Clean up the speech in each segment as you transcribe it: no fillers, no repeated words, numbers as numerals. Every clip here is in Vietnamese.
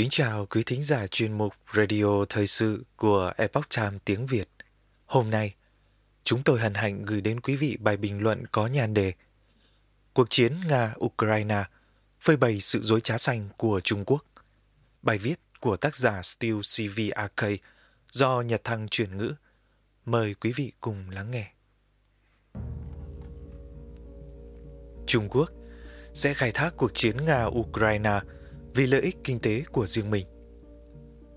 Kính chào quý thính giả chuyên mục Radio Thời sự của Epoch Times tiếng Việt. Hôm nay, chúng tôi hân hạnh gửi đến quý vị bài bình luận có nhan đề Cuộc chiến Nga-Ukraine phơi bày sự dối trá xanh của Trung Quốc. Bài viết của tác giả Steve Cvrk do Nhật Thăng chuyển ngữ. Mời quý vị cùng lắng nghe. Trung Quốc sẽ khai thác cuộc chiến Nga-Ukraine vì lợi ích kinh tế của riêng mình.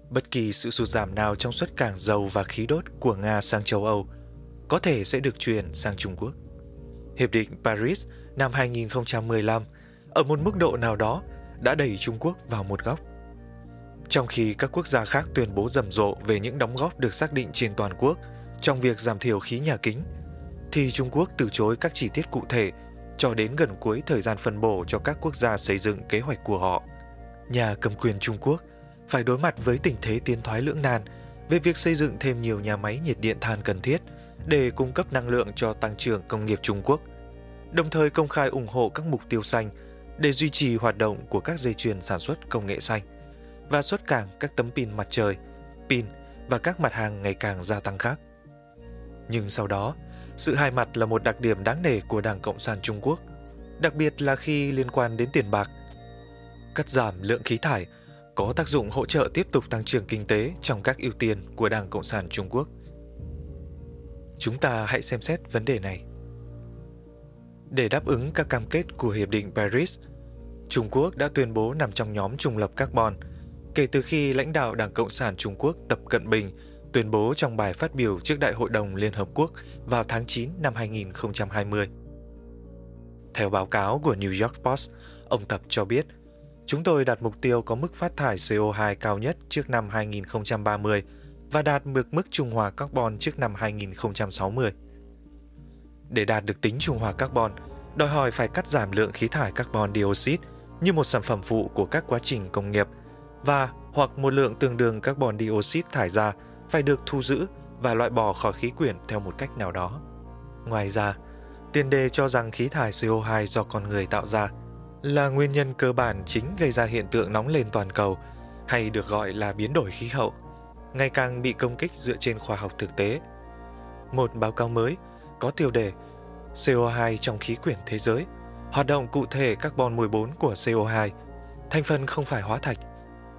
Bất kỳ sự sụt giảm nào trong xuất cảng dầu và khí đốt của Nga sang châu Âu có thể sẽ được chuyển sang Trung Quốc. Hiệp định Paris năm 2015 ở một mức độ nào đó đã đẩy Trung Quốc vào một góc. Trong khi các quốc gia khác tuyên bố rầm rộ về những đóng góp được xác định trên toàn quốc trong việc giảm thiểu khí nhà kính, thì Trung Quốc từ chối các chi tiết cụ thể cho đến gần cuối thời gian phân bổ cho các quốc gia xây dựng kế hoạch của họ. Nhà cầm quyền Trung Quốc phải đối mặt với tình thế tiến thoái lưỡng nan về việc xây dựng thêm nhiều nhà máy nhiệt điện than cần thiết để cung cấp năng lượng cho tăng trưởng công nghiệp Trung Quốc, đồng thời công khai ủng hộ các mục tiêu xanh để duy trì hoạt động của các dây chuyền sản xuất công nghệ xanh và xuất cảng các tấm pin mặt trời, pin và các mặt hàng ngày càng gia tăng khác. Nhưng sau đó, sự hai mặt là một đặc điểm đáng nể của Đảng Cộng sản Trung Quốc, đặc biệt là khi liên quan đến tiền bạc. Cắt giảm lượng khí thải có tác dụng hỗ trợ tiếp tục tăng trưởng kinh tế trong các ưu tiên của Đảng Cộng sản Trung Quốc. Chúng ta hãy xem xét vấn đề này. Để đáp ứng các cam kết của Hiệp định Paris, Trung Quốc đã tuyên bố nằm trong nhóm trùng lập carbon kể từ khi lãnh đạo Đảng Cộng sản Trung Quốc Tập Cận Bình tuyên bố trong bài phát biểu trước Đại hội đồng Liên Hợp Quốc vào tháng 9 năm 2020. Theo báo cáo của New York Post, ông Tập cho biết, chúng tôi đặt mục tiêu có mức phát thải CO2 cao nhất trước năm 2030 và đạt được mức trung hòa carbon trước năm 2060. Để đạt được tính trung hòa carbon, đòi hỏi phải cắt giảm lượng khí thải carbon dioxide như một sản phẩm phụ của các quá trình công nghiệp và hoặc một lượng tương đương carbon dioxide thải ra phải được thu giữ và loại bỏ khỏi khí quyển theo một cách nào đó. Ngoài ra, tiền đề cho rằng khí thải CO2 do con người tạo ra là nguyên nhân cơ bản chính gây ra hiện tượng nóng lên toàn cầu, hay được gọi là biến đổi khí hậu, ngày càng bị công kích dựa trên khoa học thực tế. Một báo cáo mới có tiêu đề CO2 trong khí quyển thế giới, hoạt động cụ thể carbon 14 của CO2, thành phần không phải hóa thạch,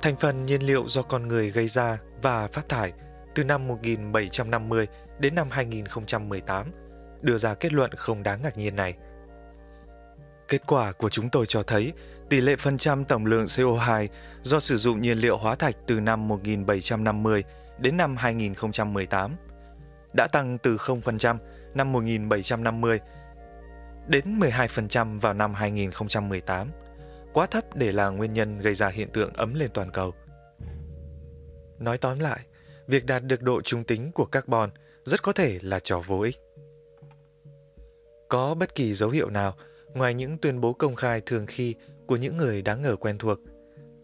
thành phần nhiên liệu do con người gây ra và phát thải từ năm 1750 đến năm 2018, đưa ra kết luận không đáng ngạc nhiên này. Kết quả của chúng tôi cho thấy tỷ lệ phần trăm tổng lượng CO2 do sử dụng nhiên liệu hóa thạch từ năm 1750 đến năm 2018 đã tăng từ 0% năm 1750 đến 12% vào năm 2018, quá thấp để là nguyên nhân gây ra hiện tượng ấm lên toàn cầu. Nói tóm lại, việc đạt được độ trung tính của carbon rất có thể là trò vô ích. Có bất kỳ dấu hiệu nào ngoài những tuyên bố công khai thường khi của những người đáng ngờ quen thuộc,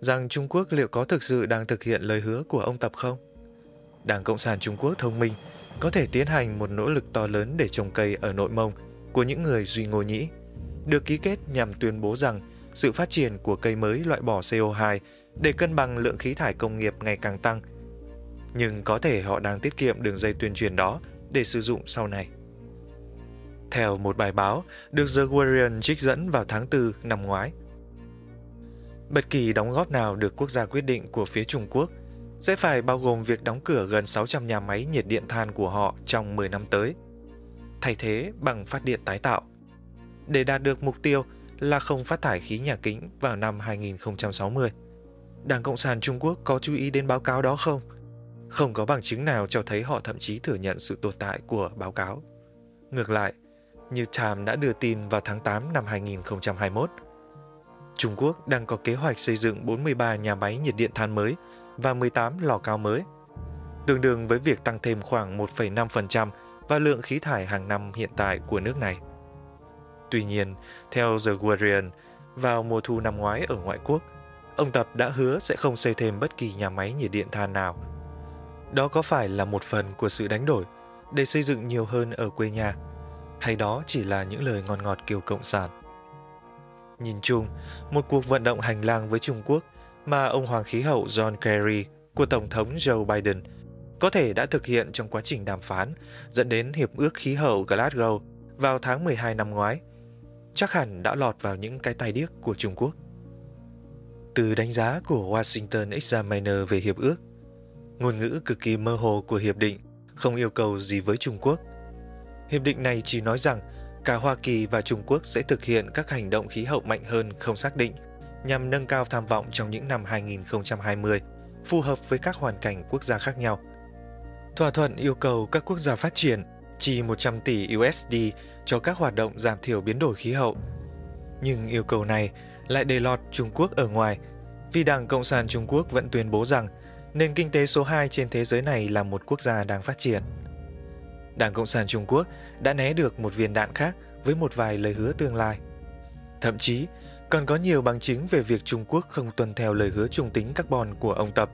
rằng Trung Quốc liệu có thực sự đang thực hiện lời hứa của ông Tập không? Đảng Cộng sản Trung Quốc thông minh có thể tiến hành một nỗ lực to lớn để trồng cây ở Nội Mông của những người Duy Ngô Nhĩ, được ký kết nhằm tuyên bố rằng sự phát triển của cây mới loại bỏ CO2 để cân bằng lượng khí thải công nghiệp ngày càng tăng. Nhưng có thể họ đang tiết kiệm đường dây tuyên truyền đó để sử dụng sau này. Theo một bài báo được The Guardian trích dẫn vào tháng 4 năm ngoái, bất kỳ đóng góp nào được quốc gia quyết định của phía Trung Quốc sẽ phải bao gồm việc đóng cửa gần 600 nhà máy nhiệt điện than của họ trong 10 năm tới, thay thế bằng phát điện tái tạo, để đạt được mục tiêu là không phát thải khí nhà kính vào năm 2060. Đảng Cộng sản Trung Quốc có chú ý đến báo cáo đó không? Không có bằng chứng nào cho thấy họ thậm chí thừa nhận sự tồn tại của báo cáo. Ngược lại, như Time đã đưa tin vào tháng 8 năm 2021, Trung Quốc đang có kế hoạch xây dựng 43 nhà máy nhiệt điện than mới và 18 lò cao mới, tương đương với việc tăng thêm khoảng 1,5% vào lượng khí thải hàng năm hiện tại của nước này. Tuy nhiên, theo The Guardian, vào mùa thu năm ngoái ở ngoại quốc, ông Tập đã hứa sẽ không xây thêm bất kỳ nhà máy nhiệt điện than nào. Đó có phải là một phần của sự đánh đổi để xây dựng nhiều hơn ở quê nhà, hay đó chỉ là những lời ngon ngọt kiểu cộng sản? Nhìn chung, một cuộc vận động hành lang với Trung Quốc mà ông Hoàng Khí hậu John Kerry của Tổng thống Joe Biden có thể đã thực hiện trong quá trình đàm phán dẫn đến Hiệp ước Khí hậu Glasgow vào tháng 12 năm ngoái, chắc hẳn đã lọt vào những cái tai điếc của Trung Quốc. Từ đánh giá của Washington Examiner về hiệp ước, ngôn ngữ cực kỳ mơ hồ của hiệp định không yêu cầu gì với Trung Quốc. Hiệp định này chỉ nói rằng cả Hoa Kỳ và Trung Quốc sẽ thực hiện các hành động khí hậu mạnh hơn không xác định nhằm nâng cao tham vọng trong những năm 2020 phù hợp với các hoàn cảnh quốc gia khác nhau. Thỏa thuận yêu cầu các quốc gia phát triển chi 100 tỷ USD cho các hoạt động giảm thiểu biến đổi khí hậu. Nhưng yêu cầu này lại để lọt Trung Quốc ở ngoài, vì Đảng Cộng sản Trung Quốc vẫn tuyên bố rằng nền kinh tế số 2 trên thế giới này là một quốc gia đang phát triển. Đảng Cộng sản Trung Quốc đã né được một viên đạn khác với một vài lời hứa tương lai. Thậm chí, còn có nhiều bằng chứng về việc Trung Quốc không tuân theo lời hứa trung tính carbon của ông Tập.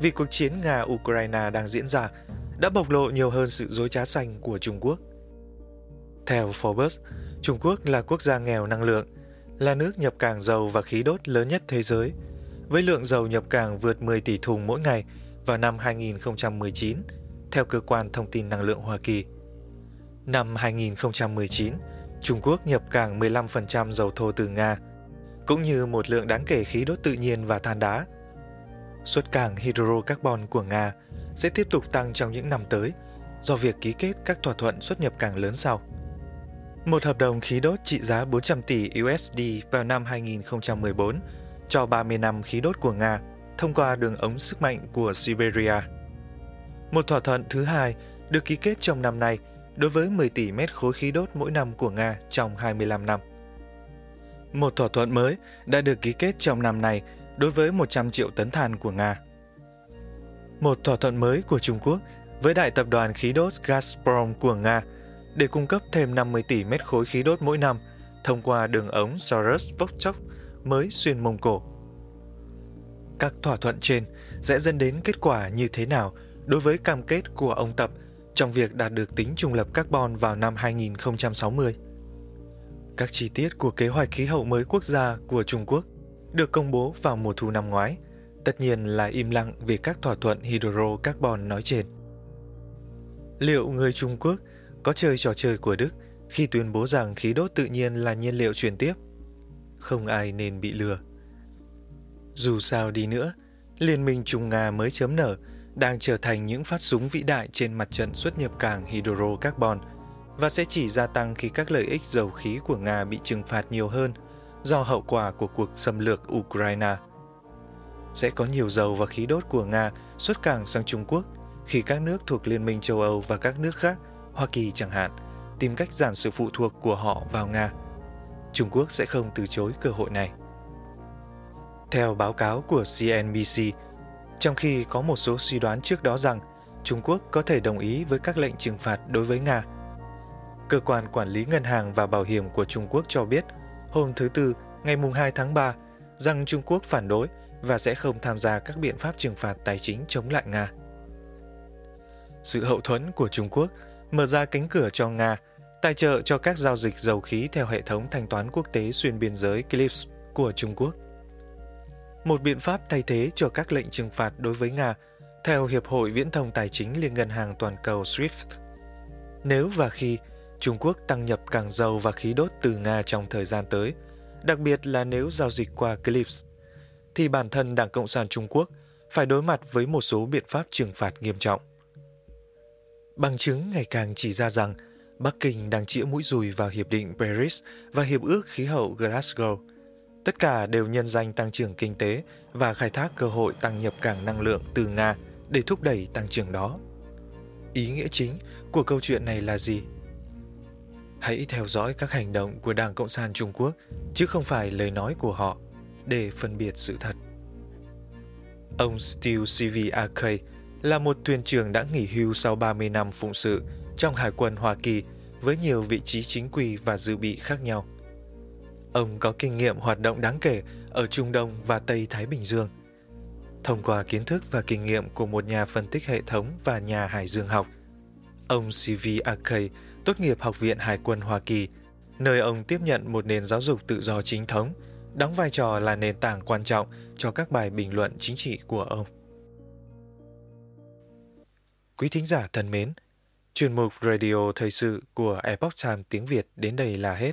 Vì cuộc chiến Nga-Ukraine đang diễn ra đã bộc lộ nhiều hơn sự dối trá xanh của Trung Quốc. Theo Forbes, Trung Quốc là quốc gia nghèo năng lượng, là nước nhập cảng dầu và khí đốt lớn nhất thế giới, với lượng dầu nhập cảng vượt 10 tỷ thùng mỗi ngày vào năm 2019, theo Cơ quan Thông tin Năng lượng Hoa Kỳ. Năm 2019, Trung Quốc nhập cảng 15% dầu thô từ Nga, cũng như một lượng đáng kể khí đốt tự nhiên và than đá. Xuất cảng hydrocarbon của Nga sẽ tiếp tục tăng trong những năm tới do việc ký kết các thỏa thuận xuất nhập cảng lớn sau. Một hợp đồng khí đốt trị giá 400 tỷ USD vào năm 2014 cho 30 năm khí đốt của Nga thông qua đường ống sức mạnh của Siberia. Một thỏa thuận thứ hai được ký kết trong năm nay đối với 10 tỷ mét khối khí đốt mỗi năm của Nga trong 25 năm. Một thỏa thuận mới đã được ký kết trong năm nay đối với 100 triệu tấn than của Nga. Một thỏa thuận mới của Trung Quốc với đại tập đoàn khí đốt Gazprom của Nga để cung cấp thêm 50 tỷ mét khối khí đốt mỗi năm thông qua đường ống Sorus-Vovchok mới xuyên Mông Cổ. Các thỏa thuận trên sẽ dẫn đến kết quả như thế nào đối với cam kết của ông Tập trong việc đạt được tính trung lập carbon vào năm 2060? Các chi tiết của kế hoạch khí hậu mới quốc gia của Trung Quốc được công bố vào mùa thu năm ngoái, tất nhiên là im lặng về các thỏa thuận hydrocarbon nói trên. Liệu người Trung Quốc có chơi trò chơi của Đức khi tuyên bố rằng khí đốt tự nhiên là nhiên liệu chuyển tiếp? Không ai nên bị lừa. Dù sao đi nữa, Liên minh Trung Nga mới chớm nở đang trở thành những phát súng vĩ đại trên mặt trận xuất nhập cảng hydrocarbon và sẽ chỉ gia tăng khi các lợi ích dầu khí của Nga bị trừng phạt nhiều hơn do hậu quả của cuộc xâm lược Ukraine. Sẽ có nhiều dầu và khí đốt của Nga xuất cảng sang Trung Quốc khi các nước thuộc Liên minh châu Âu và các nước khác, Hoa Kỳ chẳng hạn, tìm cách giảm sự phụ thuộc của họ vào Nga. Trung Quốc sẽ không từ chối cơ hội này. Theo báo cáo của CNBC, trong khi có một số suy đoán trước đó rằng Trung Quốc có thể đồng ý với các lệnh trừng phạt đối với Nga, Cơ quan Quản lý Ngân hàng và Bảo hiểm của Trung Quốc cho biết hôm thứ Tư ngày 2 tháng 3 rằng Trung Quốc phản đối và sẽ không tham gia các biện pháp trừng phạt tài chính chống lại Nga. Sự hậu thuẫn của Trung Quốc mở ra cánh cửa cho Nga tài trợ cho các giao dịch dầu khí theo hệ thống thanh toán quốc tế xuyên biên giới CIPS của Trung Quốc, một biện pháp thay thế cho các lệnh trừng phạt đối với Nga theo Hiệp hội Viễn thông Tài chính Liên ngân hàng toàn cầu SWIFT. Nếu và khi Trung Quốc tăng nhập cảng dầu và khí đốt từ Nga trong thời gian tới, đặc biệt là nếu giao dịch qua CIPS, thì bản thân Đảng Cộng sản Trung Quốc phải đối mặt với một số biện pháp trừng phạt nghiêm trọng. Bằng chứng ngày càng chỉ ra rằng Bắc Kinh đang chĩa mũi dùi vào Hiệp định Paris và Hiệp ước Khí hậu Glasgow. Tất cả đều nhân danh tăng trưởng kinh tế và khai thác cơ hội tăng nhập cảng năng lượng từ Nga để thúc đẩy tăng trưởng đó. Ý nghĩa chính của câu chuyện này là gì? Hãy theo dõi các hành động của Đảng Cộng sản Trung Quốc, chứ không phải lời nói của họ, để phân biệt sự thật. Ông Steve Cvrk là một thuyền trưởng đã nghỉ hưu sau 30 năm phụng sự trong Hải quân Hoa Kỳ với nhiều vị trí chính quy và dự bị khác nhau. Ông có kinh nghiệm hoạt động đáng kể ở Trung Đông và Tây Thái Bình Dương. Thông qua kiến thức và kinh nghiệm của một nhà phân tích hệ thống và nhà hải dương học, ông Cvrk tốt nghiệp Học viện Hải quân Hoa Kỳ, nơi ông tiếp nhận một nền giáo dục tự do chính thống đóng vai trò là nền tảng quan trọng cho các bài bình luận chính trị của ông. Quý thính giả thân mến, chuyên mục Radio Thời sự của Epoch Times tiếng Việt đến đây là hết.